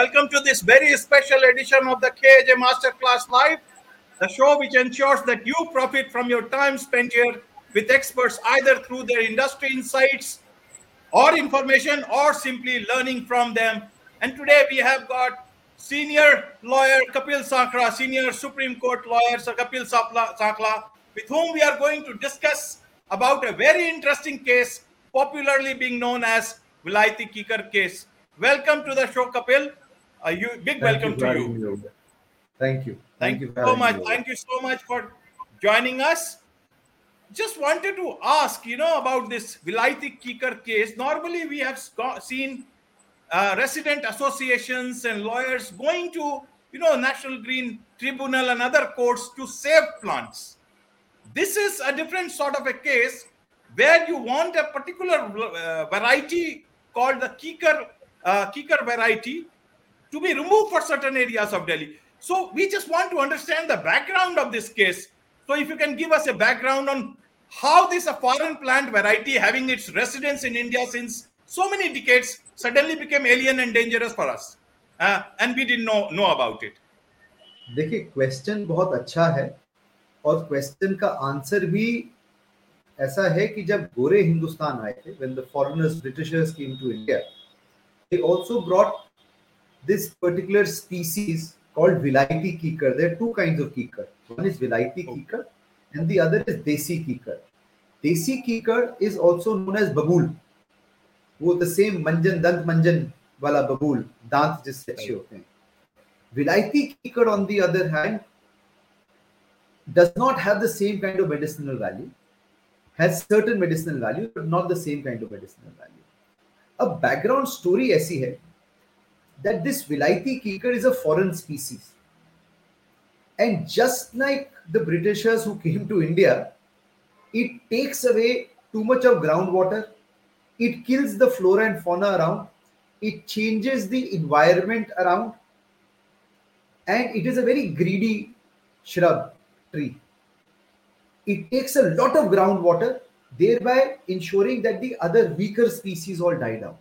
Welcome to this very special edition of the KJ Masterclass Live, the show which ensures that you profit from your time spent here with experts either through their industry insights or information or simply learning from them. And today we have got senior lawyer Kapil Sankhla, senior Supreme Court lawyer Sir Kapil Sankhla, with whom we are going to discuss about a very interesting case popularly being known as Vilayati Kikar case. Welcome to the show, Kapil. Big welcome to you. Thank you so much. Thank you so much for joining us. Just wanted to ask, about this Vilayati Kikar case. Normally, we have seen resident associations and lawyers going to, National Green Tribunal and other courts to save plants. This is a different sort of a case where you want a particular variety called the Kikar variety to be removed for certain areas of Delhi. So we just want to understand the background of this case. So if you can give us a background on how this a foreign plant variety having its residence in India since so many decades suddenly became alien and dangerous for us. And we didn't know about it. देखिए, question बहुत अच्छा है और question का answer भी ऐसा है कि जब गोरे हिंदुस्तान आए थे, when the foreigners, Britishers came to India, they also brought this particular species called Vilayati Kikar. There are two kinds of Kikar. One is Vilayati Kikar and the other is Desi Kikar. Desi Kikar is also known as Babool. वो the same manjan, dant manjan वाला Babool, दांत जिससे अच्छे होते हैं. Vilayati Kikar on the other hand does not have the same kind of medicinal value, has certain medicinal value but not the same kind of medicinal value. A background story ऐसी है that this Vilayati Kikar is a foreign species. And just like the Britishers who came to India, it takes away too much of groundwater, it kills the flora and fauna around, it changes the environment around, and it is a very greedy shrub tree. It takes a lot of groundwater, thereby ensuring that the other weaker species all die down.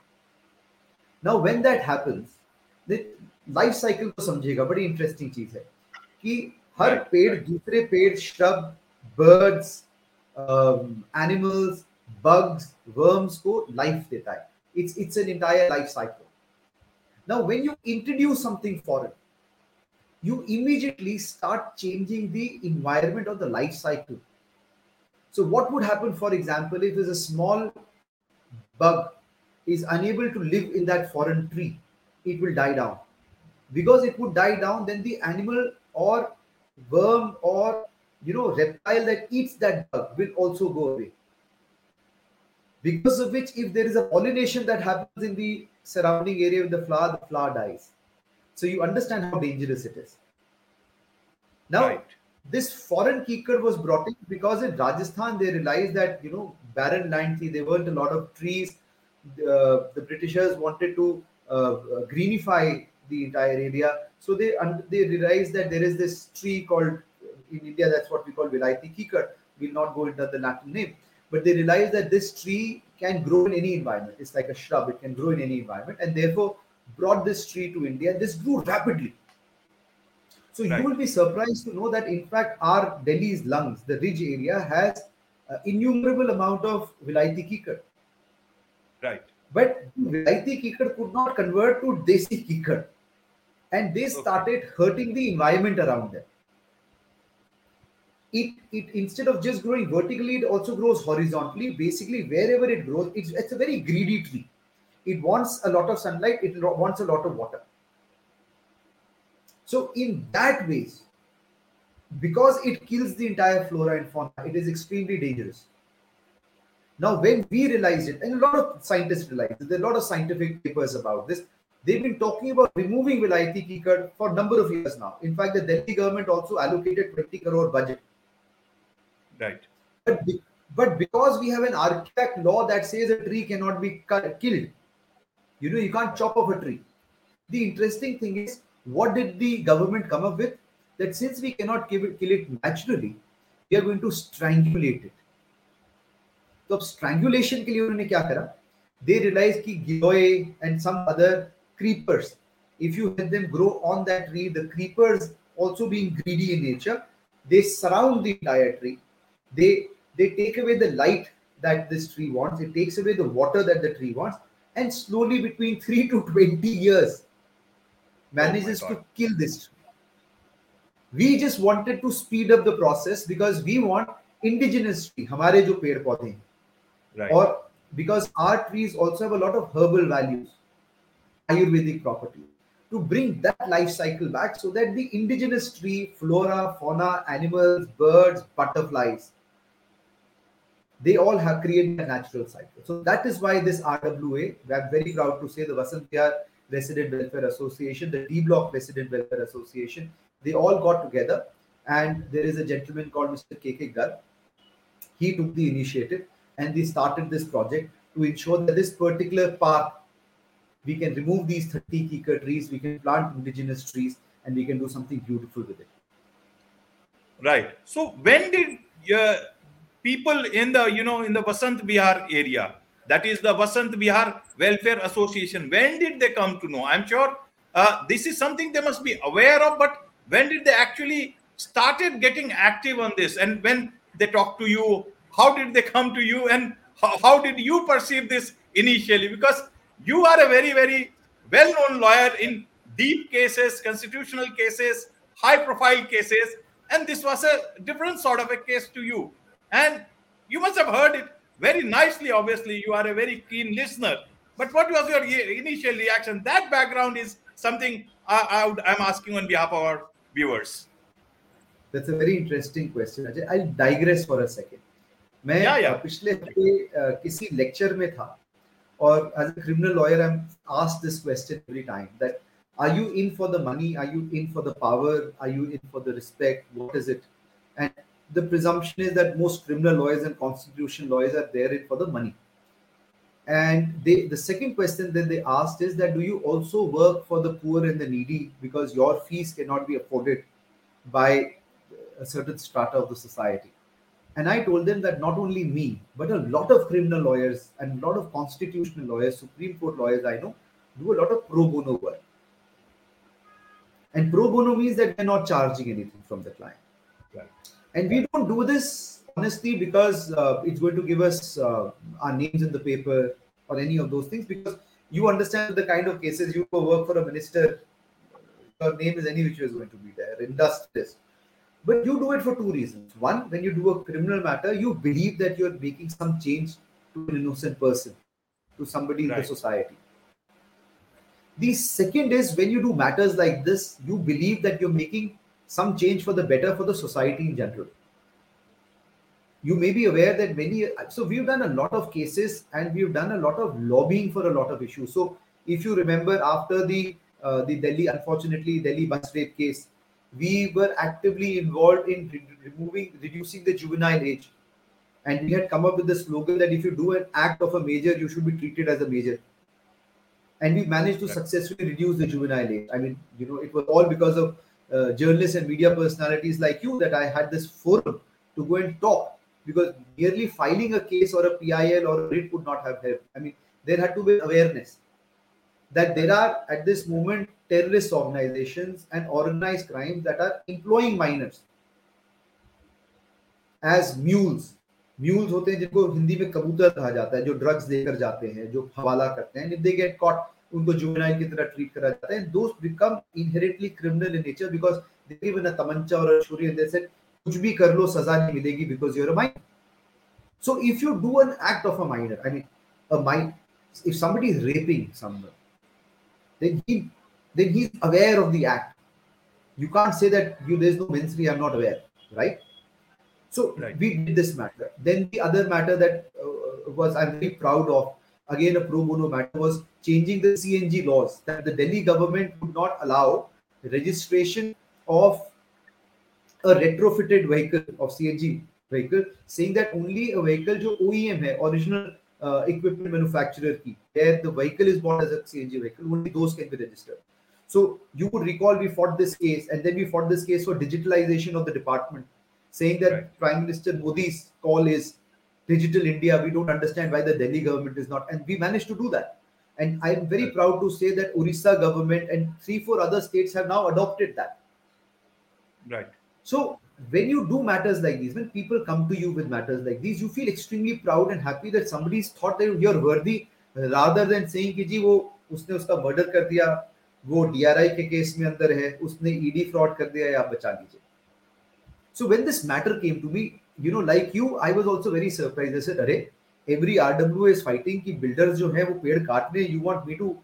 Now, when that happens, the life cycle को समझेगा, बड़ी interesting चीज़ है कि हर पेड़ दूसरे पेड़, shrub, birds, animals, bugs, worms को life देता है. It's an entire life cycle. Now, when you introduce something foreign, you immediately start changing the environment of the life cycle. So what would happen, for example, if there's a small bug is unable to live in that foreign tree, it will die down. Because it would die down, then the animal or worm or reptile that eats that bug will also go away. Because of which, if there is a pollination that happens in the surrounding area of the flower dies. So you understand how dangerous it is. Now, This foreign Kikar was brought in because in Rajasthan, they realized that, barren land, there weren't a lot of trees. The Britishers wanted to greenify the entire area. So they realized that there is this tree called, in India, that's what we call Vilayati Kikar. We'll not go into the Latin name. But they realized that this tree can grow in any environment. It's like a shrub. It can grow in any environment. And therefore, brought this tree to India. This grew rapidly. So you will be surprised to know that, in fact, our Delhi's lungs, the ridge area, has innumerable amount of Vilayati Kikar. Right. But Vilayati Kikar could not convert to Desi Kikar. And they started hurting the environment around them. It instead of just growing vertically, it also grows horizontally. Basically, wherever it grows, it's a very greedy tree. It wants a lot of sunlight. It wants a lot of water. So in that ways, because it kills the entire flora and fauna, it is extremely dangerous. Now, when we realized it, and a lot of scientists realized it, there are a lot of scientific papers about this. They've been talking about removing Vilayati Kikar for a number of years now. In fact, the Delhi government also allocated 20 crore budget. Right. But because we have an archaic law that says a tree cannot be killed, you can't chop off a tree. The interesting thing is, what did the government come up with? That since we cannot kill it naturally, we are going to strangulate it. So, strangulation ke liye unhone kya kara? They realized ki giloy and some other creepers If you let them grow on that tree, the creepers, also being greedy in nature, they surround the entire tree. They take away the light that this tree wants. It takes away the water that the tree wants. And slowly, between 3 to 20 years, manages to kill this tree. We just wanted to speed up the process because we want indigenous tree, हमारे जो पेड़ पौधे हैं. Right. Or because our trees also have a lot of herbal values, Ayurvedic properties, to bring that life cycle back so that the indigenous tree, flora, fauna, animals, birds, butterflies, they all have created a natural cycle. So that is why this RWA, we are very proud to say the Vasant Vihar Resident Welfare Association, the D-Block Resident Welfare Association, they all got together, and there is a gentleman called Mr. K.K. Gaur. He took the initiative and they started this project to ensure that this particular park, we can remove these 30 kikar trees, we can plant indigenous trees, and we can do something beautiful with it. Right. So when did people in the, in the Vasant Vihar area, that is the Vasant Vihar Welfare Association, when did they come to know? I'm sure this is something they must be aware of, but when did they actually started getting active on this? And when they talked to you, how did they come to you? And how did you perceive this initially? Because you are a very, very well-known lawyer in deep cases, constitutional cases, high-profile cases. And this was a different sort of a case to you. And you must have heard it very nicely, obviously. You are a very keen listener. But what was your initial reaction? That background is something I'm asking on behalf of our viewers. That's a very interesting question, Ajay. I'll digress for a second. I was in a lecture or as a criminal lawyer, I'm asked this question every time, that are you in for the money? Are you in for the power? Are you in for the respect? What is it? And the presumption is that most criminal lawyers and constitution lawyers are there in for the money. And the second question that they asked is that do you also work for the poor and the needy because your fees cannot be afforded by a certain strata of the society? And I told them that not only me, but a lot of criminal lawyers and a lot of constitutional lawyers, Supreme Court lawyers I know, do a lot of pro bono work. And pro bono means that they're not charging anything from the client. Right. And we don't do this, honestly, because it's going to give us our names in the paper or any of those things. Because you understand the kind of cases, you work for a minister, your name is any which is going to be there, industrialist. But you do it for two reasons. One, when you do a criminal matter, you believe that you're making some change to an innocent person, to somebody in the society. The second is when you do matters like this, you believe that you're making some change for the better for the society in general. You may be aware that so we've done a lot of cases and we've done a lot of lobbying for a lot of issues. So if you remember after the Delhi bus rape case, we were actively involved in reducing the juvenile age. And we had come up with the slogan that if you do an act of a major, you should be treated as a major. And we managed to successfully reduce the juvenile age. I mean, it was all because of journalists and media personalities like you that I had this forum to go and talk. Because merely filing a case or a PIL or a writ would not have helped. I mean, there had to be awareness that there are at this moment terrorist organizations and organized crimes that are employing minors as mules. Mules होते हैं जिनको हिंदी में कबूतर कहा जाता है, जो drugs लेकर जाते हैं, जो हवाला करते हैं. If they get caught, उनको juvenile की तरह treat करा जाता है. And those become inherently criminal in nature because they're given a tamancha or a shuri and they said, कुछ भी कर लो सजा नहीं मिलेगी because you're a minor. So if you do an act of a minor, if somebody is raping someone, then he's aware of the act. You can't say that there's no mens rea, I'm not aware, right? So we did this matter. Then the other matter that I'm very proud of, again a pro bono matter, was changing the CNG laws, that the Delhi government would not allow registration of a retrofitted vehicle, of CNG vehicle, saying that only a vehicle jo OEM hai, original equipment manufacturer ki, where the vehicle is bought as a CNG vehicle, only those can be registered. So you would recall we fought this case, and then we fought this case for digitalization of the department, saying that Prime Minister Modi's call is Digital India. We don't understand why the Delhi government is not, and we managed to do that. And I'm very proud to say that Orissa government and 3-4 other states have now adopted that. Right. So when you do matters like these, when people come to you with matters like these, you feel extremely proud and happy that somebody's thought that you're worthy, rather than saying कि जी वो उसने उसका murder कर दिया, वो DRI के case में अंदर है, उसने ED fraud कर दिया या आप बचा लीजिए. So when this matter came to me, you know, like you, I was also very surprised. I said, अरे, every RWA is fighting कि builders जो हैं वो पेड़ काटने. You want me to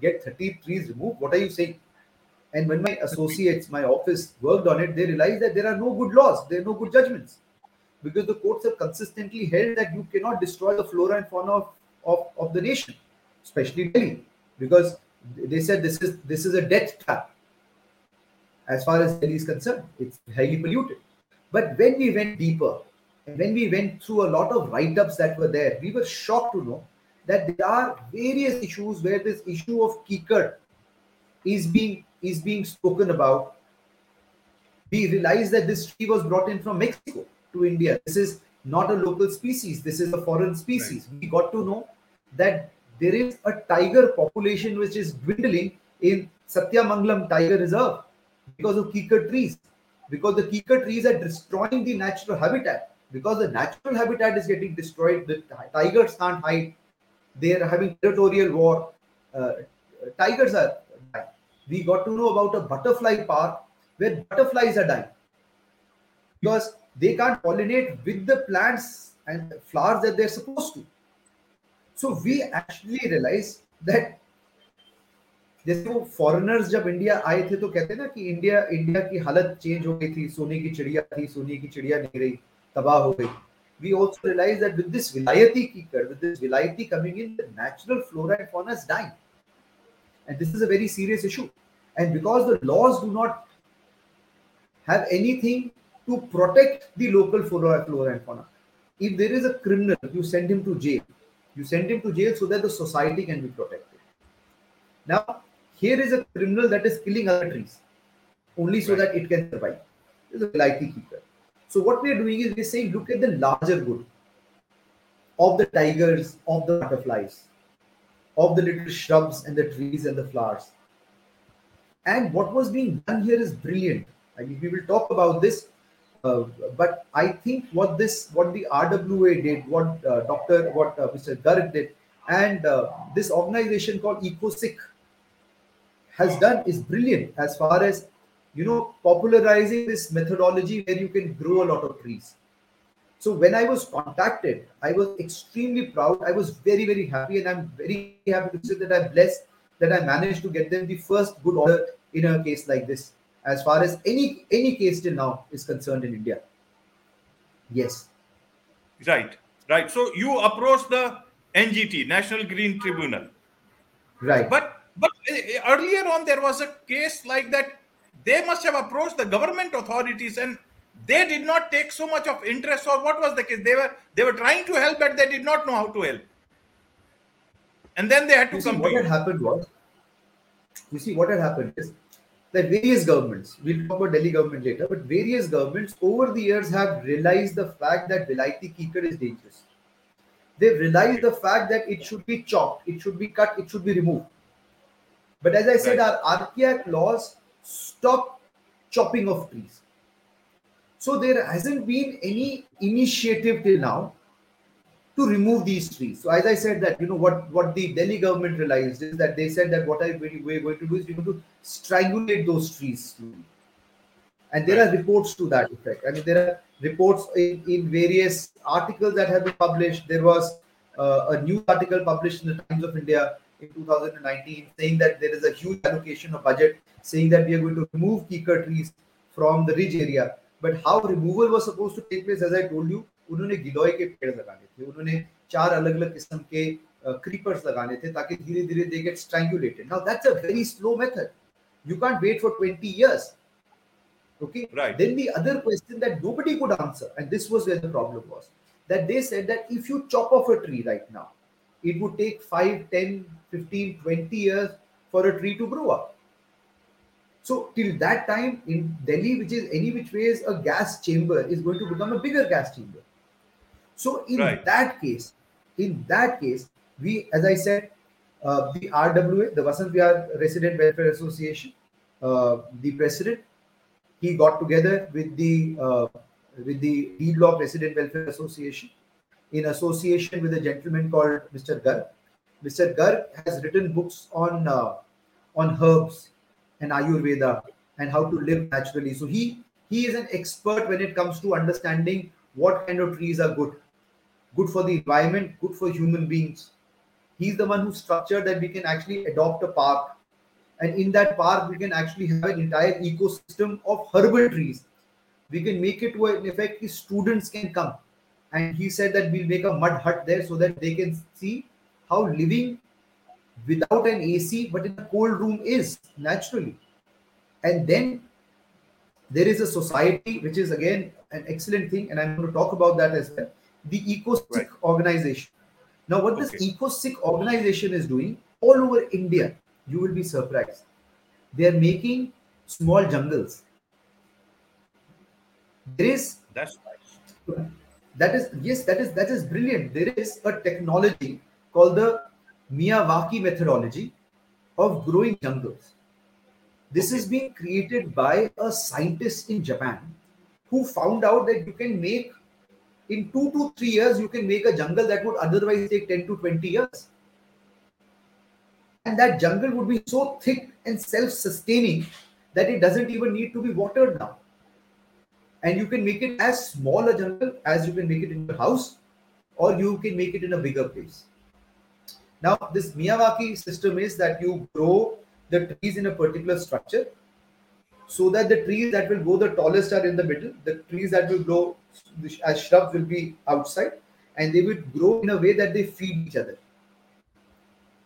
get 30 trees removed? What are you saying? And when my associates, my office worked on it, they realized that there are no good laws, there are no good judgments, because the courts have consistently held that you cannot destroy the flora and fauna of the nation, especially Delhi, because they said this is a death trap. As far as Delhi is concerned, it's highly polluted. But when we went deeper, when we went through a lot of write-ups that were there, we were shocked to know that there are various issues where this issue of Kikar is being spoken about. We realized that this tree was brought in from Mexico to India. This is not a local species. This is a foreign species. Right. We got to know that there is a tiger population which is dwindling in Sathyamangalam Tiger Reserve because of Kikar trees, because the Kikar trees are destroying the natural habitat. Because the natural habitat is getting destroyed, the tigers can't hide. They are having territorial war. Tigers are dying. We got to know about a butterfly park where butterflies are dying because they can't pollinate with the plants and flowers that they're supposed to. So we actually realized that जैसे वो foreigners जब India आए थे तो कहते ना कि India की हालत change हो गई थी, सोने की चिड़िया नहीं रही, तबाह हो गई. We also realized that with this Vilayati Kikar, with this Vilayati coming in, the natural flora and fauna is dying. And this is a very serious issue. And because the laws do not have anything to protect the local flora and fauna, if there is a criminal, you send him to jail. You send him to jail so that the society can be protected. Now, here is a criminal that is killing other trees only so that it can survive. This is a Vilayati Kikar. So what we are doing is we are saying, look at the larger good of the tigers, of the butterflies, of the little shrubs and the trees and the flowers. And what was being done here is brilliant. I mean, we will talk about this, but I think what the RWA did, what Mr. Garg did, and this organization called EcoSikh has done is brilliant as far as, you know, popularizing this methodology where you can grow a lot of trees. So when I was contacted, I was extremely proud. I was very, very happy, and I'm very happy to say that I'm blessed that I managed to get them the first good order in a case like this, as far as any case till now is concerned in India. Yes. Right. So you approached the NGT, National Green Tribunal. Right. But earlier on, there was a case like that. They must have approached the government authorities and they did not take so much of interest, or what was the case? They were trying to help, but they did not know how to help. And then they had to come to you. What had happened is that various governments, we'll talk about Delhi government later, but various governments over the years have realized the fact that Vilayati Kikar is dangerous. They've realized the fact that it should be chopped, it should be cut, it should be removed. But as I said, our archaic laws stop chopping of trees. So there hasn't been any initiative till now to remove these trees. So as I said that, you know, what the Delhi government realized is that they said that we're going to do is we're going to strangulate those trees. And there are reports to that effect. I mean, there are reports in various articles that have been published. There was a news article published in the Times of India in 2019 saying that there is a huge allocation of budget saying that we are going to remove Kikar trees from the ridge area. But how removal was supposed to take place, as I told you, उन्होंने गिलोय के पेड़ लगाने थे, उन्होंने 4 अलग-अलग किस्म के creepers लगाने थे ताकि धीरे-धीरे they get strangulated. Now that's a very slow method. You can't wait for 20 years. Okay. Right. Then the other question that nobody could answer, and this was where the problem was, that they said that if you chop off a tree right now, it would take 5, 10, 15, 20 years for a tree to grow up. So till that time in Delhi, which is any which way is a gas chamber, is going to become a bigger gas chamber. So in that case, we, as I said, the RWA, the Vasant Vihar Resident Welfare Association, the president, he got together with the D-Block Resident Welfare Association in association with a gentleman called Mr. Garg. Mr. Garg has written books on herbs and Ayurveda and how to live naturally. So he is an expert when it comes to understanding what kind of trees are good for the environment, good for human beings. He's the one who structured that we can actually adopt a park. And in that park, we can actually have an entire ecosystem of herbal trees. We can make it to an effect that students can come. And he said that we'll make a mud hut there so that they can see how living without an AC but in a cold room is naturally. And then there is a society, which is again an excellent thing, and I'm going to talk about that as well, the EcoSikh organization. Now, what this EcoSikh organization is doing all over India, you will be surprised. They are making small jungles. There is that is brilliant. There is a technology called the Miyawaki methodology of growing jungles. This is being created by a scientist in Japan who found out that you can make in 2 to 3 years, you can make a jungle that would otherwise take 10 to 20 years. And that jungle would be so thick and self-sustaining that it doesn't even need to be watered now. And you can make it as small a jungle as you can make it in your house, or you can make it in a bigger place. Now, this Miyawaki system is that you grow the trees in a particular structure so that the trees that will grow the tallest are in the middle, the trees that will grow as shrubs will be outside, and they will grow in a way that they feed each other.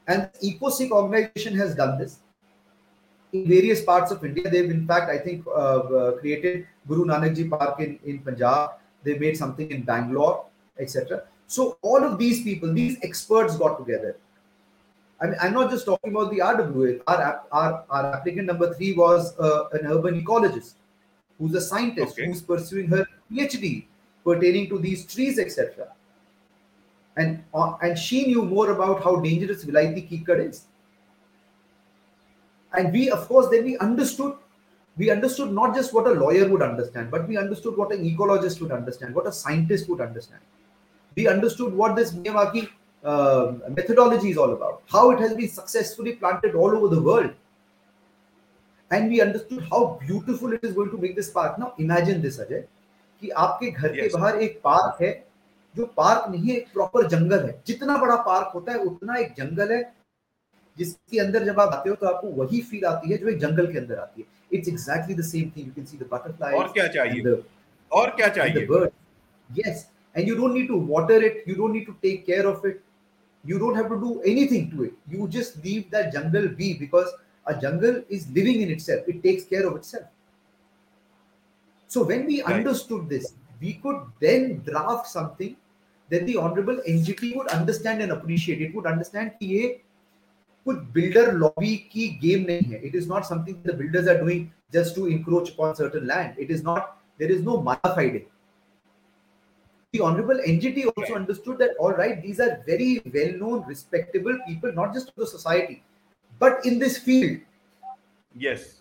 And the EcoSikh organization has done this in various parts of India. They've in fact, I think, created Guru Nanak Ji Park in Punjab. They made something in Bangalore, etc. So all of these people, these experts got together. I mean, I'm not just talking about the RWA. Our applicant number 3 was an urban ecologist who's a scientist who's pursuing her PhD pertaining to these trees, etc. And she knew more about how dangerous Vilayati Kikar is. And we, of course, then we understood not just what a lawyer would understand, but we understood what an ecologist would understand, what a scientist would understand. We understood what this Miyawaki methodology is all about, how it has been successfully planted all over the world. And we understood how beautiful it is going to make this park. Now imagine this, Ajay, कि आपके घर के बाहर एक park है, जो park नहीं है, एक प्रॉपर जंगल है. जितना बड़ा पार्क होता है, उतना एक जंगल है, जिसके अंदर जब आप आते हो तो आपको वही फील आती है जो एक जंगल के अंदर आती है. It's exactly the same thing. You can see the butterflies. और क्या चाहिए? The birds. Yes. And you don't need to water it. You don't need to take care of it. You don't have to do anything to it. You just leave that jungle be, because a jungle is living in itself. It takes care of itself. So when we understood this, we could then draft something that the Honorable NGT would understand and appreciate. It would understand that this is a builder lobby game. It is not something the builders are doing just to encroach upon certain land. It is not. There is no mala fighting. The Honorable NGT also understood that, all right, these are very well-known, respectable people, not just to the society, but in this field. Yes.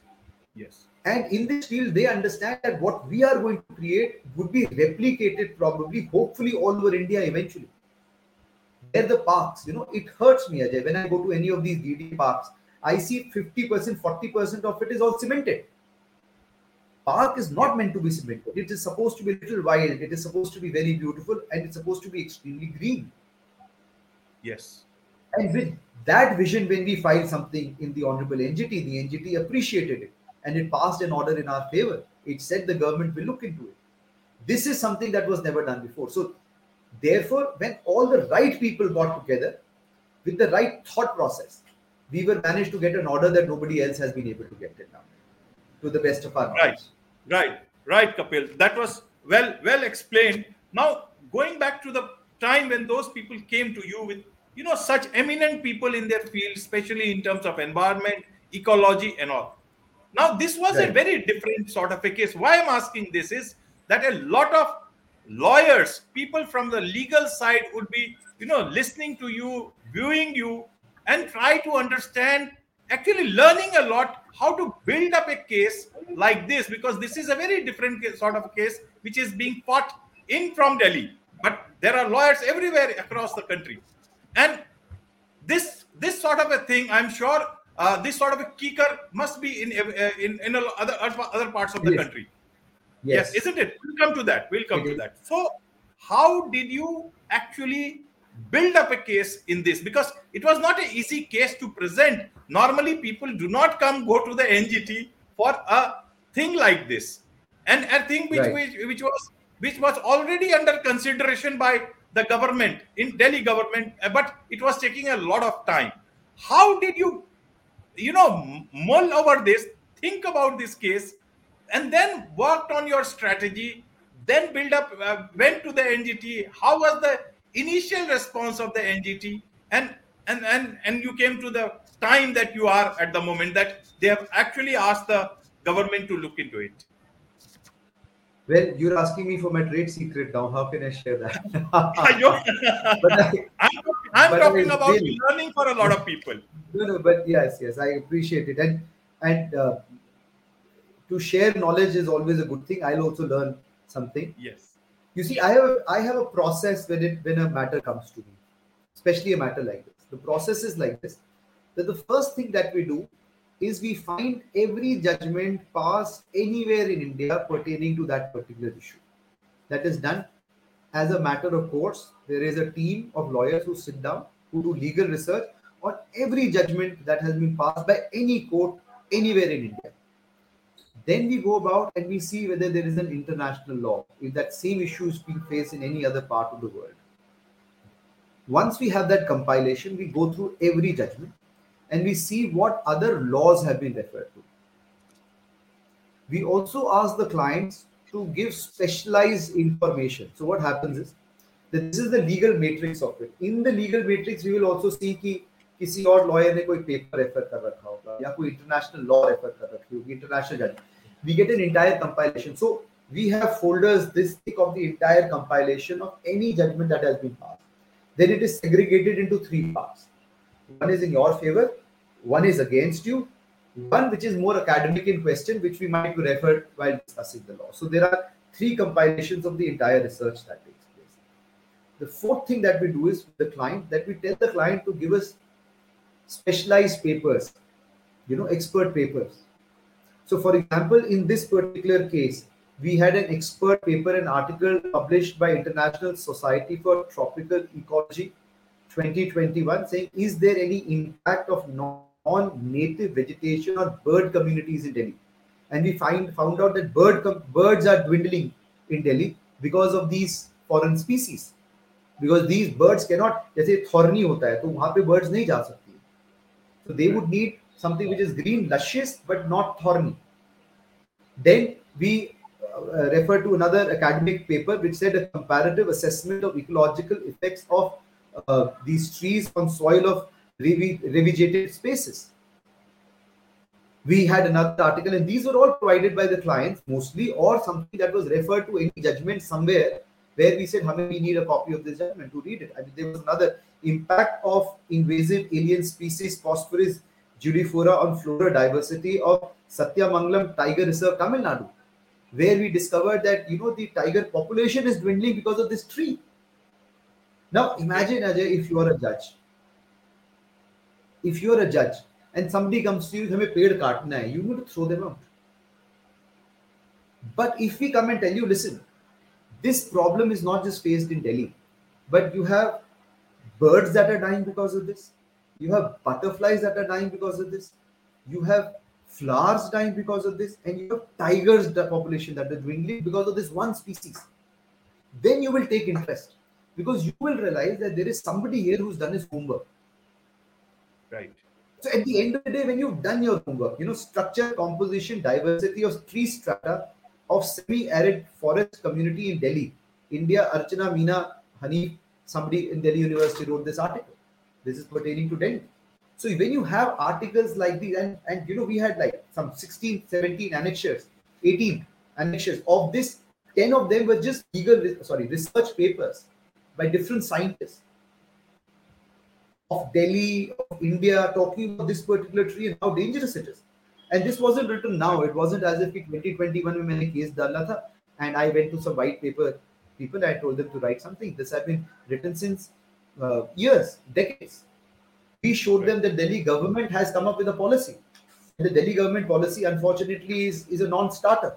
And in this field, they understand that what we are going to create would be replicated probably, hopefully, all over India eventually. They're the parks. You know, it hurts me, Ajay, when I go to any of these DD parks, I see 50%, 40% of it is all cemented. Park is not meant to be cemented. It is supposed to be a little wild. It is supposed to be very beautiful, and it's supposed to be extremely green. Yes. And with that vision, when we filed something in the Honorable NGT, the NGT appreciated it, and it passed an order in our favor. It said the government will look into it. This is something that was never done before. So therefore, when all the right people got together with the right thought process, we were managed to get an order that nobody else has been able to get it now, to the best of our knowledge. Right, Kapil. That was well explained. Now, going back to the time when those people came to you with, you know, such eminent people in their field, especially in terms of environment, ecology and all. Now, this was a very different sort of a case. Why I'm asking this is that a lot of lawyers, people from the legal side would be, you know, listening to you, viewing you and try to understand, actually learning a lot how to build up a case like this, because this is a very different sort of case which is being fought in from Delhi. But there are lawyers everywhere across the country. And this sort of a thing, I'm sure this sort of a Kikar must be in other parts of the country. Yes. Yes, isn't it? We'll come to that. So how did you actually build up a case in this? Because it was not an easy case to present. Normally, people do not go to the NGT for a thing like this. And a thing which was already under consideration by the government, in Delhi government, but it was taking a lot of time. How did you, mull over this, think about this case, and then worked on your strategy, then build up, went to the NGT? How was the initial response of the NGT? And you came to the time that you are at the moment, that they have actually asked the government to look into it. Well, you're asking me for my trade secret now. How can I share that? I'm talking about learning for a lot of people. No, but yes, I appreciate it. And to share knowledge is always a good thing. I'll also learn something. Yes. You see, I have a process when a matter comes to me, especially a matter like this. The process is like this: that the first thing that we do is we find every judgment passed anywhere in India pertaining to that particular issue. That is done as a matter of course. There is a team of lawyers who sit down, who do legal research on every judgment that has been passed by any court anywhere in India. Then we go about and we see whether there is an international law, if that same issue is being faced in any other part of the world. Once we have that compilation, we go through every judgment and we see what other laws have been referred to. We also ask the clients to give specialized information. So what happens is that this is the legal matrix of it. In the legal matrix, we will also see that kisi aur lawyer ne koi paper refer kar rakha hoga ya koi international law refer kar rakhi hogi, international judgment. We get an entire compilation. So we have folders this thick of the entire compilation of any judgment that has been passed. Then it is segregated into three parts. One is in your favor, one is against you, one which is more academic in question, which we might refer while discussing the law. So there are three compilations of the entire research that takes place. The fourth thing that we do is we tell the client to give us specialized papers, expert papers. So for example, in this particular case, we had an expert paper, an article published by International Society for Tropical Ecology 2021, saying, is there any impact of non-native vegetation on bird communities in Delhi? And we found out that birds are dwindling in Delhi because of these foreign species. Because these birds cannot, जैसे थोरनी होता है, तो वहाँ पे birds नहीं जा सकते. So they would need something which is green, luscious, but not thorny. Then we refer to another academic paper which said a comparative assessment of ecological effects of these trees on soil of revegetated spaces. We had another article, and these were all provided by the clients mostly, or something that was referred to any judgment somewhere, where we said, we need a copy of this judgment to read it. I mean, there was another impact of invasive alien species, Phosphorus judiflora, on flora diversity of Sathyamangalam Tiger Reserve, Tamil Nadu, where we discovered that, the tiger population is dwindling because of this tree. Now, imagine, Ajay, if you are a judge and somebody comes to you, hame ped kaatna hai, you need to throw them out. But if we come and tell you, listen, this problem is not just faced in Delhi, but you have birds that are dying because of this. You have butterflies that are dying because of this. You have flowers dying because of this. And you have tigers, the population that are dwindling because of this one species. Then you will take interest, because you will realize that there is somebody here who's done his homework. Right. So at the end of the day, when you've done your homework, structure, composition, diversity of tree strata of semi-arid forest community in Delhi. India, Archana, Meena, Hanif, somebody in Delhi University wrote this article. This is pertaining to Delhi. So when you have articles like these, and we had like some 16, 17 annexures, 18 annexures. Of this, 10 of them were just research papers by different scientists. of Delhi, of India, talking about this particular tree and how dangerous it is. And this wasn't written now. It wasn't as if in 2021 when I case dala tha, and I went to some white paper people. I told them to write something. This had been written since years, decades. We showed them that Delhi government has come up with a policy. And the Delhi government policy, unfortunately, is a non-starter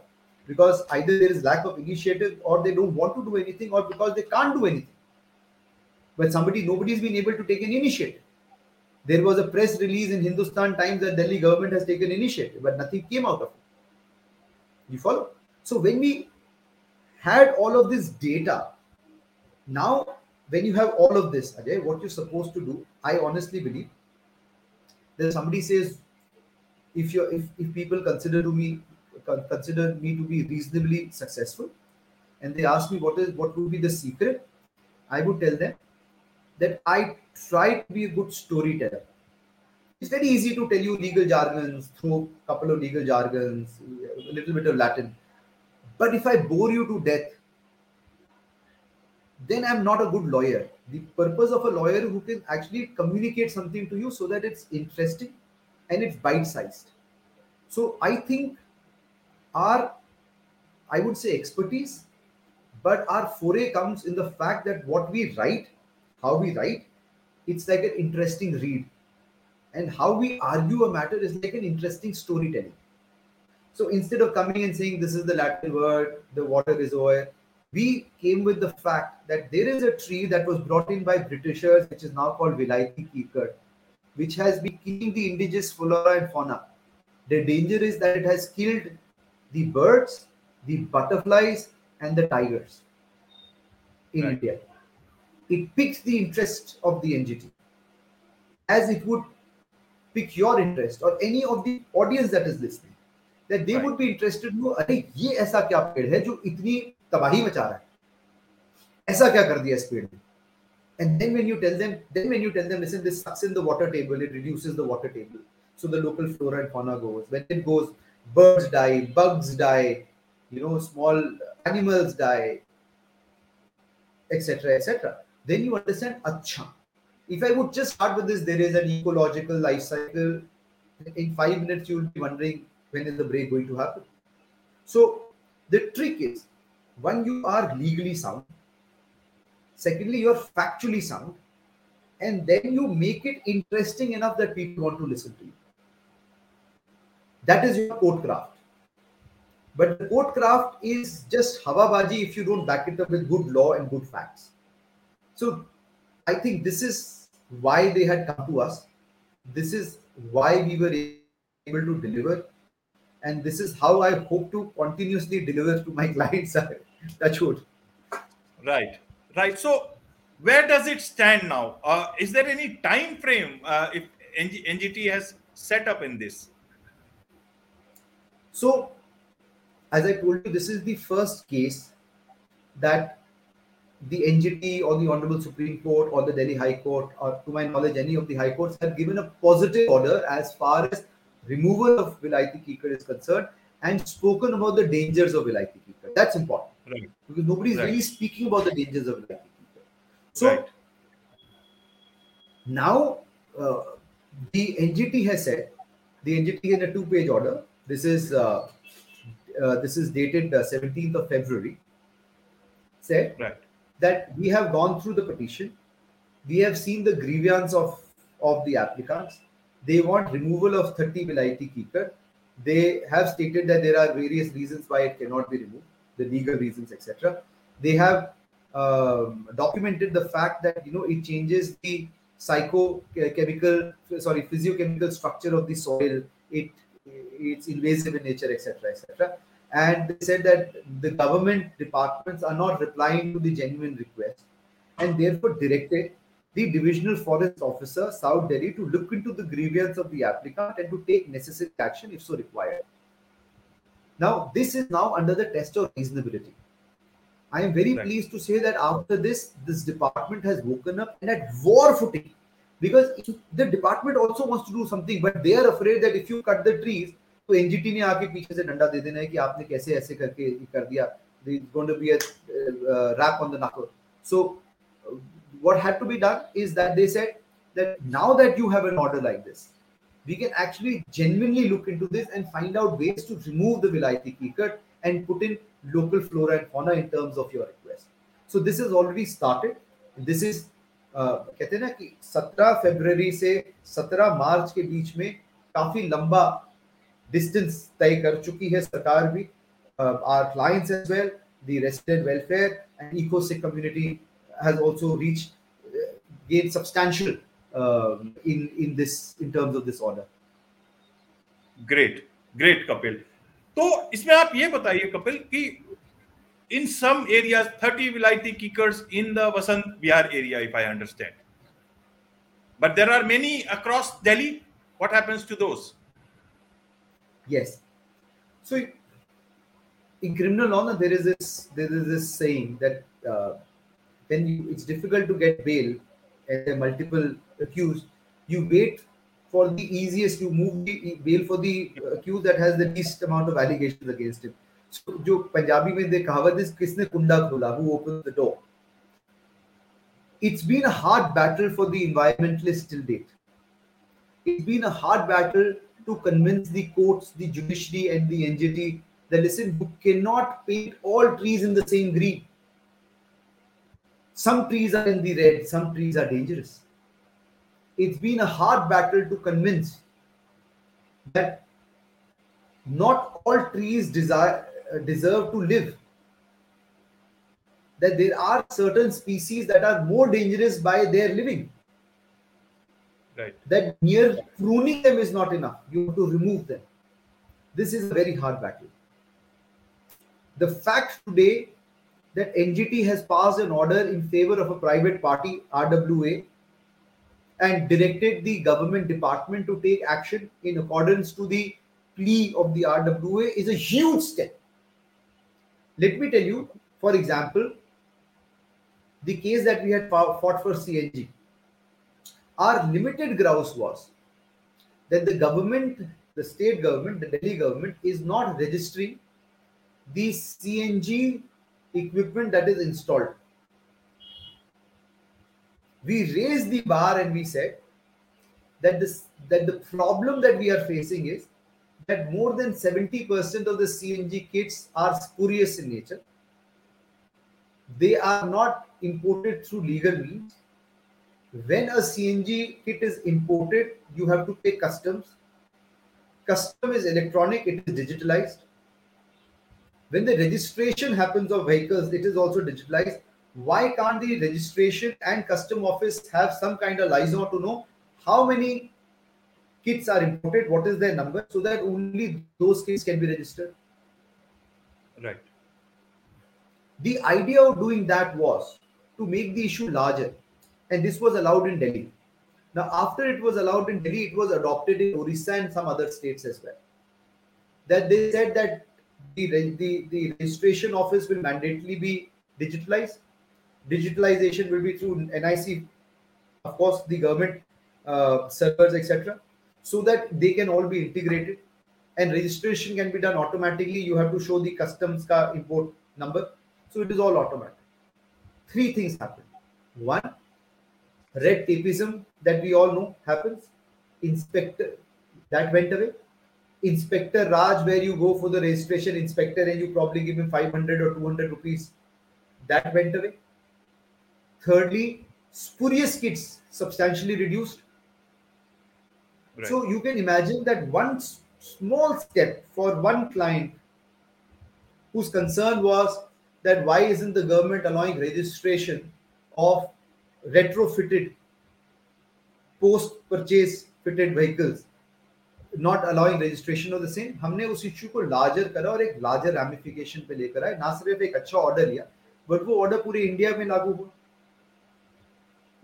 because either there is lack of initiative, or they don't want to do anything, or because they can't do anything. But nobody's been able to take an initiative. There was a press release in Hindustan Times that Delhi government has taken initiative, but nothing came out of it. You follow? So when we had all of this data, now when you have all of this, Ajay, what you're supposed to do, I honestly believe that somebody says, if people consider me to be reasonably successful, and they ask me what would be the secret, I would tell them that I try to be a good storyteller. It's very easy to tell you legal jargons, throw a couple of legal jargons, a little bit of Latin. But if I bore you to death, then I'm not a good lawyer. The purpose of a lawyer who can actually communicate something to you so that it's interesting and it's bite-sized. So I think I would say expertise, but our foray comes in the fact that what we write, how we write, it's like an interesting read. And how we argue a matter is like an interesting storytelling. So instead of coming and saying, this is the Latin word, the water is over, we came with the fact that there is a tree that was brought in by Britishers, which is now called Vilayati Kikar, which has been killing the indigenous flora and fauna. The danger is that it has killed the birds, the butterflies, and the tigers in India. It picks the interest of the entity as it would pick your interest or any of the audience that is listening. That they would be interested in, अरे ये ऐसा क्या पेड़ है जो इतनी तबाही मचा रहा है? ऐसा क्या कर दिया इस पेड़ ने? And then when you tell them, listen, this sucks in the water table, it reduces the water table. So the local flora and fauna goes. When it goes, birds die, bugs die, small animals die, etc., etc. Then you understand, achha. If I would just start with this, there is an ecological life cycle. In 5 minutes, you will be wondering, when is the break going to happen? So the trick is, one, you are legally sound. Secondly, you are factually sound. And then you make it interesting enough that people want to listen to you. That is your court craft. But the court craft is just hawabaji if you don't back it up with good law and good facts. So I think this is why they had come to us. This is why we were able to deliver. And this is how I hope to continuously deliver to my clients. Touch wood. Right. So where does it stand now? Is there any time frame if NGT has set up in this? So, as I told you, this is the first case that the NGT or the Honorable Supreme Court or the Delhi High Court, or to my knowledge, any of the High Courts, have given a positive order as far as removal of Vilayati Kikar is concerned, and spoken about the dangers of Vilayati Kikar. That's important. Right. Because nobody is really speaking about the dangers of Vilayati Kikar. So now the NGT has said, the NGT in a two-page order. This is dated 17th of February. Said that we have gone through the petition. We have seen the grievance of the applicants. They want removal of 30 Vilayati Kikar. They have stated that there are various reasons why it cannot be removed, the legal reasons, etc. They have documented the fact that it changes the physiochemical structure of the soil. It's invasive in nature, etc., etc. And they said that the government departments are not replying to the genuine request, and therefore directed the Divisional Forest Officer, South Delhi, to look into the grievance of the applicant and to take necessary action if so required. Now, this is now under the test of reasonability. I am very pleased to say that after this, this department has woken up and at war footing, because the department also wants to do something, but they are afraid that if you cut the trees, so NGT ne aake piche se danda de dena hai ki aapne kaise aise karke kar diya. There is going to be a rap on the knuckle. So, what had to be done is that they said that now that you have an order like this, we can actually genuinely look into this and find out ways to remove the Vilayati Kikar and put in local flora and fauna in terms of your request. So this has already started. This is कहते हैं ना कि 17 फरवरी से 17 मार्च के बीच में काफी लंबा distance तय कर चुकी है सरकार भी. Our clients as well, the resident welfare and EcoSikh community has also reached gained substantial in this in terms of this order. Great Kapil. तो इसमें आप ये बताइए कपिल कि in some areas 30 Vilayati Kikars in the Vasant Vihar area, if I understand. But there are many across Delhi. What happens to those? Yes. So in criminal law, there is this saying that it's difficult to get bail and there are multiple accused. You wait for the easiest. You move the bail for the accused that has the least amount of allegations against him. So, जो पंजाबी में देखा हुआ this किसने कुंडा खोला, who opened the door. It's been a hard battle for the environmentalists till date. It's been a hard battle to convince the courts, the judiciary, and the NGT that listen, you cannot paint all trees in the same green. Some trees are in the red, some trees are dangerous. It's been a hard battle to convince that not all trees deserve to live. That there are certain species that are more dangerous by their living. Right. That mere pruning them is not enough. You have to remove them. This is a very hard battle. The fact today that NGT has passed an order in favor of a private party, RWA, and directed the government department to take action in accordance to the plea of the RWA is a huge step. Let me tell you, for example, the case that we had fought for CNG. Our limited grouse was that the government, the state government, the Delhi government is not registering the CNG equipment that is installed. We raised the bar and we said that the problem that we are facing is that more than 70% of the CNG kits are spurious in nature. They are not imported through legal means. When a CNG kit is imported, you have to pay customs. Custom is electronic, it is digitalized. When the registration happens of vehicles, it is also digitalized. Why can't the registration and custom office have some kind of liaison to know how many kits are imported, what is their number, so that only those kits can be registered? Right. The idea of doing that was to make the issue larger, and this was allowed in Delhi. Now, after it was allowed in Delhi, it was adopted in Orissa and some other states as well. That they said that the registration office will mandatorily be digitalized. Digitalization will be through NIC, of course, the government servers, etc., so that they can all be integrated and registration can be done automatically. You have to show the customs car import number. So it is all automatic. Three things happen. One, red tapeism that we all know happens. Inspector, that went away. Inspector Raj, where you go for the registration inspector and you probably give him 500 or 200 rupees. That went away. Thirdly, spurious kits substantially reduced. Right. So you can imagine that one small step for one client whose concern was that why isn't the government allowing registration of retrofitted, post-purchase fitted vehicles, not allowing registration of the same. हमने उस issue को larger करा और एक larger ramification पे लेकर आए. ना सिर्फ एक अच्छा order लिया, but वो order पूरे India में लागू हुआ.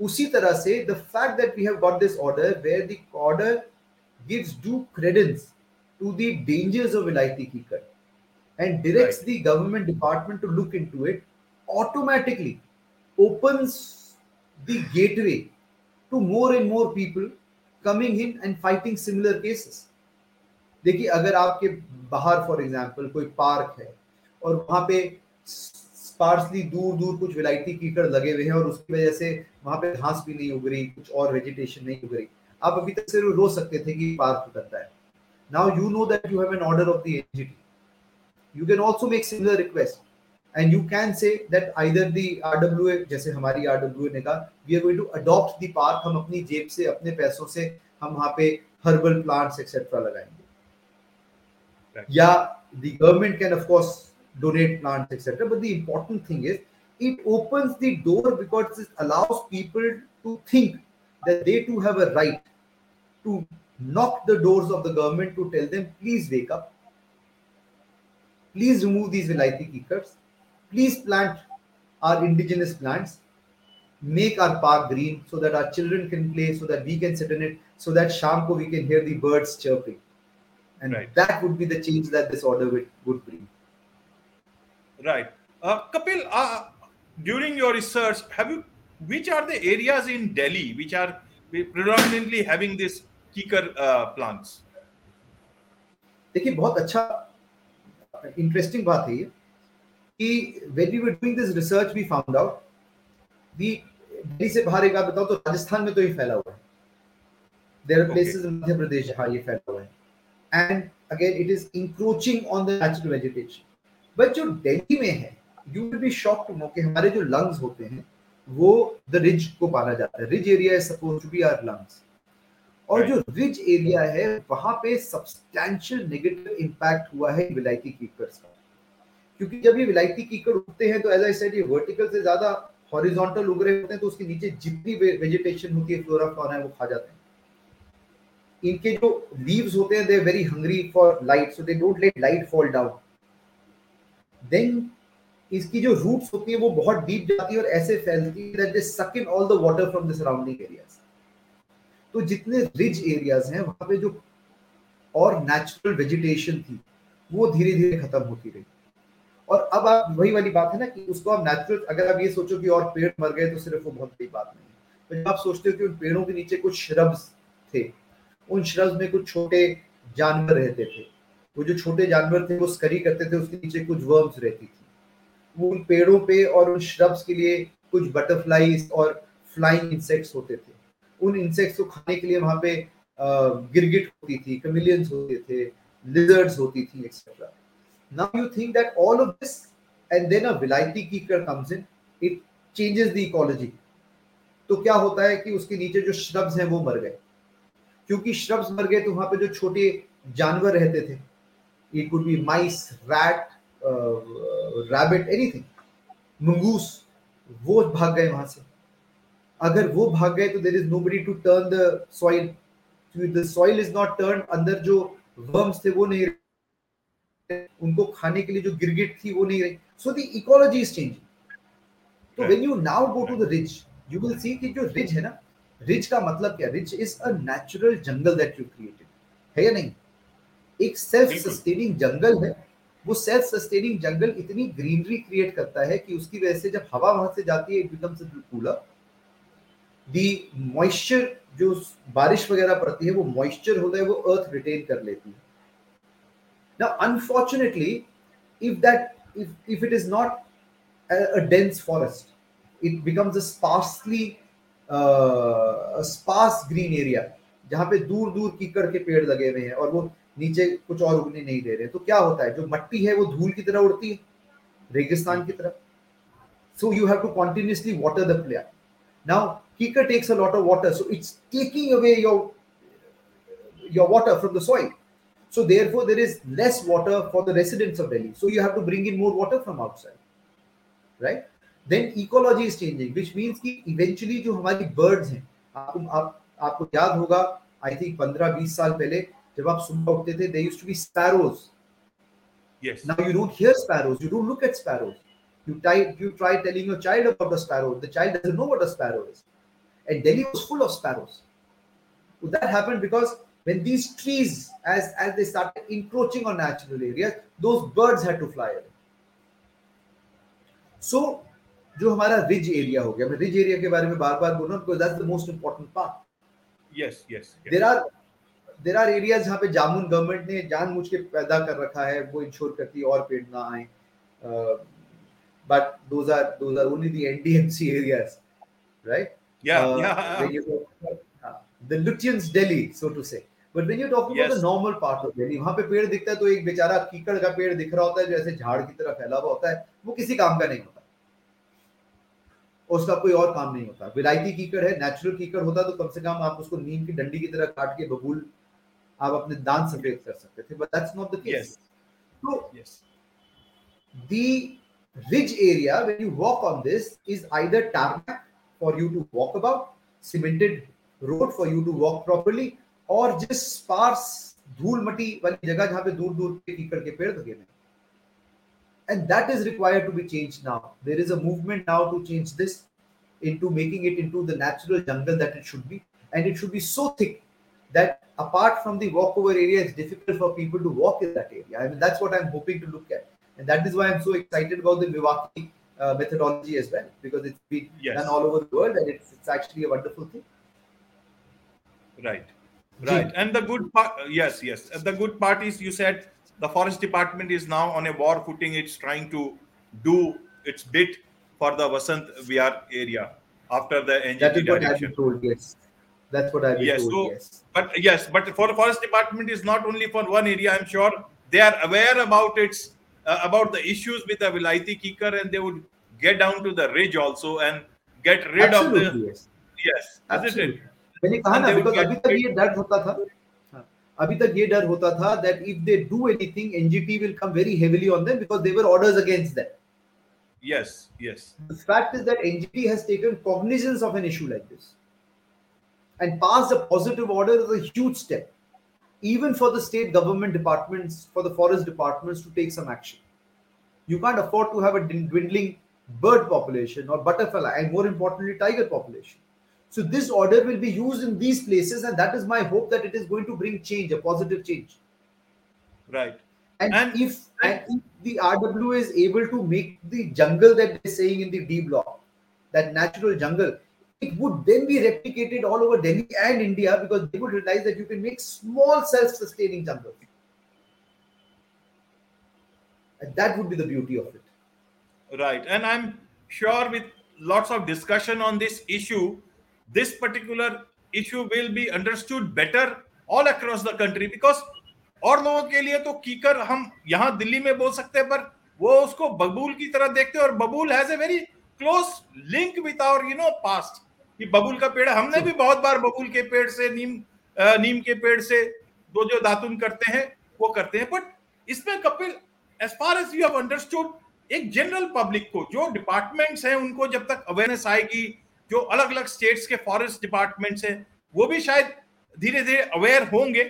उसी तरह से the fact that we have got this order where the order gives due credence to the dangers of Vilayati Kikar and directs the government department to look into it automatically opens the gateway to more and more people coming in and fighting similar cases. देखिए अगर आपके बाहर for example कोई park है और वहाँ पे sparsely दूर दूर कुछ विलायती कीकड़ लगे हुए हैं और उसकी वजह से वहां पे घास भी नहीं उग रही, कुछ और वेजिटेशन नहीं उग रही। आप अभी तक सिर्फ रो सकते थे कि पार्क करता है। Now you know that you have an order of the AGT, you can also make similar request and you can say that either the RWA, जैसे हमारी RWA ने कहा, we are going to adopt the park, हम अपनी जेब से, अपने पैसों से हम वहाँ पे herbal plants etc. लगाएंगे, या the government can of course donate plants etc. But the important thing is it opens the door because it allows people to think that they too have a right to knock the doors of the government to tell them, please wake up, please remove these Vilayati Kikars. Please plant our indigenous plants, make our park green so that our children can play, so that we can sit in it, so that शाम को we can hear the birds chirping. And right. That would be the change that this order would bring. Right. Kapil, during your research, which are the areas in Delhi which are predominantly having this kikar plants? देखिए, बहुत अच्छा interesting बात है ये. When we were doing this research, we found out Delhi से बाहर एक बात बताओ तो राजस्थान में तो ये फैला हुआ है. There are places in Madhya Pradesh जहाँ ये फैला हुआ है. And again, it is encroaching on the natural vegetation. But जो दिल्ली में है, you will be shocked to know कि हमारे जो lungs होते हैं, वो the ridge को माना जाता है. Ridge area is supposed to be our lungs. और जो ridge area है, वहाँ पे substantial negative impact हुआ है विलायती कीकर्स का. क्योंकि जब ये विलायती कीकड़ उगते हैं तो एज आई सेड ये वर्टिकल से ज्यादा हॉरिजॉन्टल उग रहे होते हैं, तो उसके नीचे जितनी वेजिटेशन होती है, फ्लोरा फ्लॉरा है, वो खा जाते हैं. इनके जो लीव्स होते हैं, they are very hungry for light, so they don't let light fall down. Then इसकी जो रूट्स होती है वो बहुत डीप जाती है और ऐसे फैलती है that they suck in all the water from the surrounding areas. तो जितने रिच एरियाज हैं वहां पे जो और नेचुरल वेजिटेशन थी वो धीरे धीरे खत्म होती रही. और अब आप वही वाली बात है ना कि उसको आप नेचुरल, अगर आप ये सोचो कि और पेड़ मर गए तो सिर्फ वो बहुत बड़ी बात नहीं है. तो जब आप सोचते हो कि उन पेड़ों के नीचे कुछ श्रब्स थे, उन श्रब्स में कुछ छोटे जानवर रहते थे, वो जो छोटे जानवर थे वो स्करी करते थे, उसके नीचे कुछ वर्म्स रहती थी, वो उन पेड़ों पे और उन श्रब्स के लिए कुछ बटरफ्लाईज और फ्लाइंग इंसेक्ट्स होते थे. उन इंसेक्ट्स को खाने के लिए वहाँ पे गिरगिट होती थी, कैमिलियंस होते थे, लिजर्ड्स होती थी etcetera. Now you think that all of this, and then a Vilayati Kikar comes in, it changes the ecology. तो क्या होता है कि उसके नीचे जो श्रब्स हैं वो मर गए. क्योंकि श्रब्स मर गए तो वहाँ पे जो छोटे जानवर रहते थे, it could be mice, rat, rabbit, anything, mongoose, वो भाग गए वहाँ से. अगर वो भाग गए तो there is nobody to turn the soil. So the soil is not turned, अंदर जो worms थे वो नहीं, उनको खाने के लिए जो गिरगिट थी वो नहीं रही. So the ecology is changing. तो when you now go to the ridge, you will see कि जो रिज है ना, रिज का मतलब क्या, ridge is a natural jungle that you created है या नहीं, एक सेल्फ सस्टेनिंग जंगल है. वो सेल्फ सस्टेनिंग जंगल इतनी ग्रीनरी क्रिएट करता है कि उसकी वजह से जब हवा वहां से जाती है, it becomes cooler. The moisture जो बारिश वगैरह पड़ती है वो मॉइस्चर होता है, वो अर्थ रिटेन कर लेती है. Now, unfortunately, if it is not a dense forest, it becomes a sparse green area, जहाँ पे दूर दूर कीकड़ के पेड़ लगे हुए हैं और वो नीचे कुछ और उगने नहीं दे रहे. तो क्या होता है, जो मट्टी है वो धूल की तरह उड़ती है, रेगिस्तान की तरह. So you have to continuously water the plant. Now, कीकड़ takes a lot of water, so it's taking away your water from the soil. So therefore, there is less water for the residents of Delhi. So you have to bring in more water from outside, right? Then ecology is changing, which means कि eventually जो हमारी birds हैं, आपको याद होगा, I think 15-20 साल पहले जब आप सुबह उठते थे, there used to be sparrows. Yes. Now you don't hear sparrows. You don't look at sparrows. You try telling your child about a sparrow. The child doesn't know what a sparrow is. And Delhi was full of sparrows. So that happened because when these trees, as they started encroaching on natural areas, those birds had to fly away. So, जो हमारा ridge area हो गया, मैं ridge area के बारे में बार-बार बोल रहा हूँ because that's the most important part. Yes, yes. There are areas जहाँ पे जामुन government ने जानबूझ के पैदा कर रखा है, वो इंश्योर करती है और पेड़ ना आए. but those are only the NDMC areas, right? When you talk about, the Lutyens Delhi, so to say. But when you're talking about the normal part of Delhi, वहाँ पे पेड़ दिखता है तो एक बेचारा कीकड़ का पेड़ दिख रहा होता है जो ऐसे झाड़ की तरह फैला हुआ होता है, वो किसी काम का नहीं होता, उसका कोई और काम नहीं होता. विलायती कीकड़ है, नेचुरल कीकड़ होता तो कम से कम आप उसको नीम की डंडी की तरह काट के बबूल आप अपने दांत सफेद कर सकते थे, but that's not the case. The ridge area when you walk on this is either tarmac for you to walk about, cemented road for you to walk properly, or just sparse dhul matti wali jagah jahan pe dur dur ke kikad ke ped lage hain, and that is required to be changed now. There is a movement now to change this into making it into the natural jungle that it should be, and it should be so thick that apart from the walkover area, it's difficult for people to walk in that area. I mean, that's what I'm hoping to look at. And that is why I'm so excited about the Miyawaki methodology as well, because it's been done all over the world, and it's actually a wonderful thing. Right. And the good part, the good part is, you said the Forest Department is now on a war footing. It's trying to do its bit for the Vasant Vihar area after the NGT that is what direction. I've been told, that's what I've been told. But for the Forest Department is not only for one area. I'm sure they are aware about its about the issues with the Vilayati Kikar, and they would get down to the ridge also and get rid of the absolutely. मैंने कहा ना, because अभी तक ये डर होता था, that if they do anything, NGT will come very heavily on them because there were orders against them. The fact is that NGT has taken cognizance of an issue like this and passed a positive order is a huge step, even for the state government departments, for the forest departments to take some action. You can't afford to have a dwindling bird population or butterfly, and more importantly, tiger population. So this order will be used in these places, and that is my hope, that it is going to bring change, a positive change. And if the RWA is able to make the jungle that they're saying in the D block, that natural jungle, it would then be replicated all over Delhi and India, because they would realize that you can make small self-sustaining jungles. And that would be the beauty of it. Right. And I'm sure with lots of discussion on this issue, this particular issue will be understood better all across the country, because और लोगों के लिए तो कीकर हम यहाँ दिल्ली में बोल सकते हैं, पर वो उसको बबूल की तरह देखते हैं, और बबूल has a very close link with our past. कि बबूल का पेड़, हमने भी बहुत बार बबूल के पेड़ से नीम के पेड़ से दो जो दातुन करते हैं वो करते हैं. बट इसमें Kapil, as far as you have understood, एक जनरल पब्लिक को, जो डिपार्टमेंट्स हैं उनको जब तक अवेयरनेस आएगी, जो अलग अलग स्टेट्स के फॉरेस्ट डिपार्टमेंट्स हैं वो भी शायद धीरे धीरे अवेयर होंगे,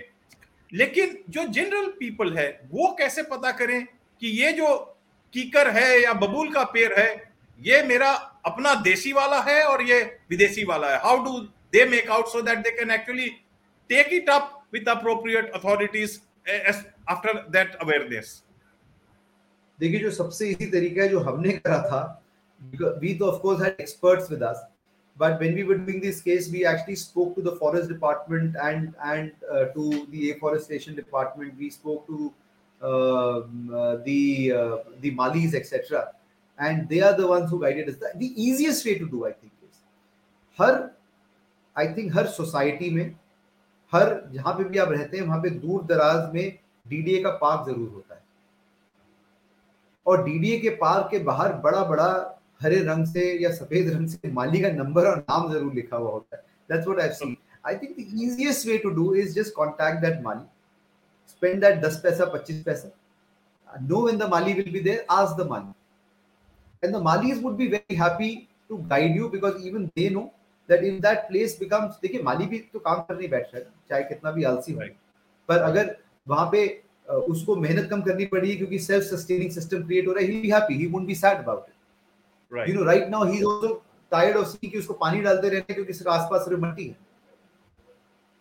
लेकिन जो जनरल पीपल है वो कैसे पता करें कि ये जो कीकर है या बबूल का पेड़ है ये मेरा अपना देसी वाला है और ये विदेशी वाला है. How do they make out so that they can actually take it up with appropriate authorities after that awareness? देखिए, जो सबसे इजी तरीका है जो हमने करा था, वी तो of course had experts with us, but when we were doing this case, we actually spoke to the forest department and to the afforestation department. We spoke to the Malis, etc. And they are the ones who guided us. The easiest way to do, I think, is हर society में, हर जहाँ पे भी आप रहते हैं वहाँ पे दूर दराज में DDA का पार्क जरूर होता है, और DDA के पार्क के बाहर बड़ा बड़ा हरे रंग से या सफेद रंग से माली का नंबर और नाम जरूर लिखा हुआ होता है. That's what I've seen. I think the easiest way to do is just contact that Mali, spend that 10 paisa, 25 paisa. Know when the Mali will be there, ask the Mali. And the Malis would be very happy to guide you, because even they know that if that place becomes, देखिए माली भी तो काम करने बैठ रहा है, चाहे कितना भी आलसी हो, पर अगर वहां पे उसको मेहनत कम करनी पड़ी क्योंकि सेल्फ सस्टेनिंग सिस्टम क्रिएट हो रहा है, he'll be happy, he won't be sad about it. Right. Right now he's also tired of seeing कि उसको पानी डालते रहने क्योंकि इसके आसपास सिर्फ मिट्टी है.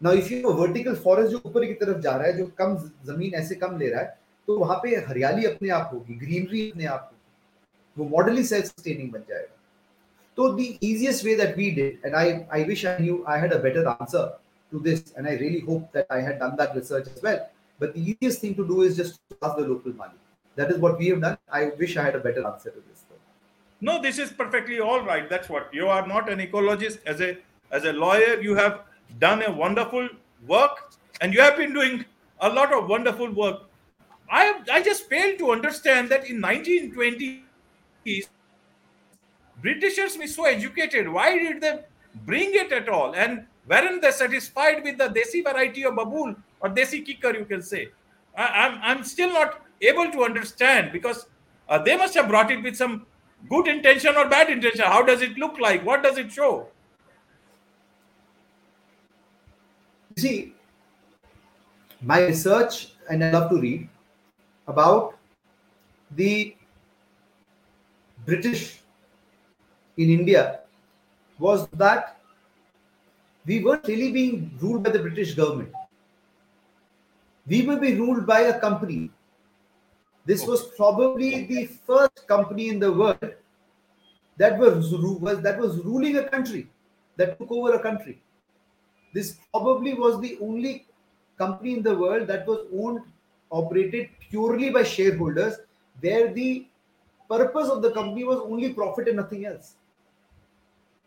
Now if you have a vertical forest जो ऊपर की तरफ जा रहा है, जो कम जमीन ऐसे कम ले रहा है, तो वहां पे हरियाली अपने आप होगी, ग्रीनरी अपने आप होगी, वो मॉडल ही सेल्फ सस्टेनिंग बन जाएगा. तो the easiest way that we did, and I wish I knew I had a better answer to this, and I really hope that I had done that research as well. But the easiest thing to do is just ask the local Mali. That is what we have done. I wish I had a better answer to this. No, this is perfectly all right. That's what, you are not an ecologist. As a lawyer, you have done a wonderful work, and you have been doing a lot of wonderful work. I just failed to understand that in 1920s, Britishers were so educated. Why did they bring it at all? And weren't they satisfied with the Desi variety of Babool or Desi Kikar, you can say? I'm still not able to understand, because they must have brought it with some good intention or bad intention. How does it look like? What does it show? See, my research, and I love to read about the British in India, was that we weren't really being ruled by the British government. We were being ruled by a company. This was probably the first company in the world that was ruling a country, that took over a country. This probably was the only company in the world that was owned, operated purely by shareholders, where the purpose of the company was only profit and nothing else.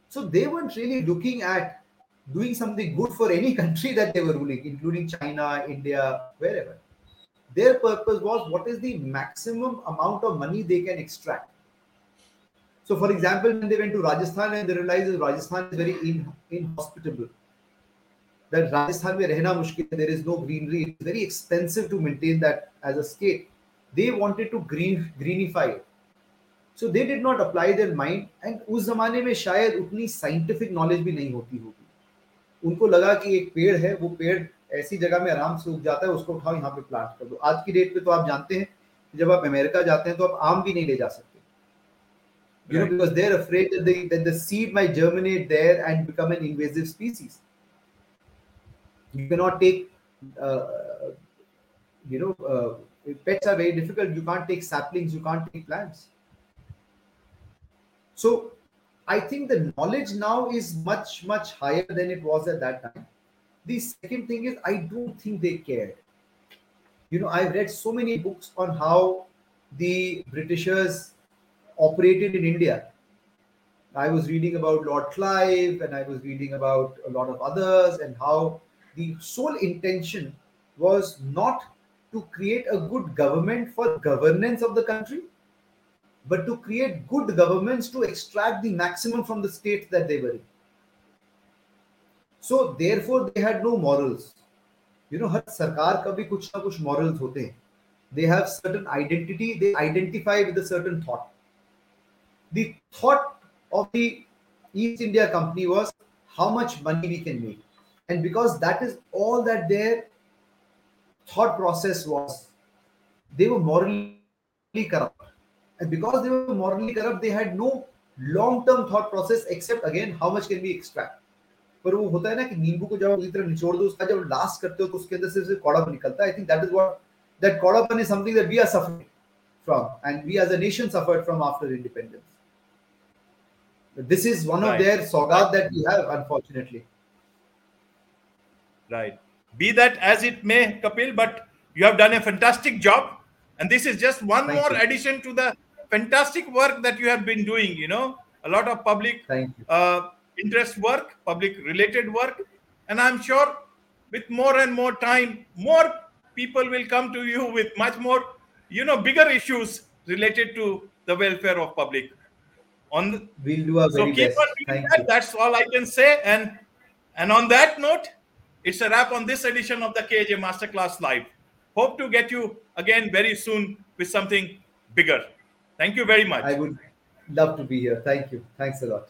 So they weren't really looking at doing something good for any country that they were ruling, including China, India, wherever. Their purpose was, what is the maximum amount of money they can extract. So, for example, when they went to Rajasthan and they realized that Rajasthan is very inhospitable. That Rajasthan mein rehna mushkil, there is no greenery. It's very expensive to maintain that as a state. They wanted to greenify it. So they did not apply their mind, and us zamane mein shayad utni scientific knowledge bhi nahi hoti hogi. Unko laga ki ek पेड़ है, वो पेड़ ऐसी जगह में आराम से उग जाता है, उसको उठाओ यहाँ पे प्लांट कर दो. आज की डेट पे तो आप जानते हैं, जब आप अमेरिका जाते हैं तो आप आम भी नहीं ले जा सकते. You know, because they're afraid that the seed might germinate there and become an invasive species. You cannot take, pets are very difficult. You can't take saplings, you can't take plants. So I think the knowledge now is much, much higher than it was at that time. The second thing is, I don't think they cared. You know, I've read so many books on how the Britishers operated in India. I was reading about Lord Clive, and I was reading about a lot of others, and how the sole intention was not to create a good government for governance of the country, but to create good governments to extract the maximum from the state that they were in. So therefore, they had no morals. You know, har sarkar ka bhi kuch na kuch morals hote hain. They have certain identity. They identify with a certain thought. The thought of the East India Company was how much money we can make. And because that is all that their thought process was, they were morally corrupt. And because they were morally corrupt, they had no long-term thought process except, again, how much can we extract. But वो होता है ना कि नींबू को जब इस तरह निचोड़ दो, उसका जब लास्ट करते हो तो उसके अंदर से कौड़ापन निकलता है. I think that is what, that कौड़ापन is something that we are suffering from, and we as a nation suffered from after independence. This is one of their saugat that we have, unfortunately. Right. Be that as it may, Kapil, but you have done a fantastic job. And this is just one more addition to the fantastic work that you have been doing, you know, a lot of public interest work, public related work. And I'm sure with more and more time, more people will come to you with much more, you know, bigger issues related to the welfare of public. We'll do our very best. So keep on doing that. That's all I can say. And on that note, it's a wrap on this edition of the KJ Masterclass Live. Hope to get you again very soon with something bigger. Thank you very much. I would love to be here. Thank you. Thanks a lot.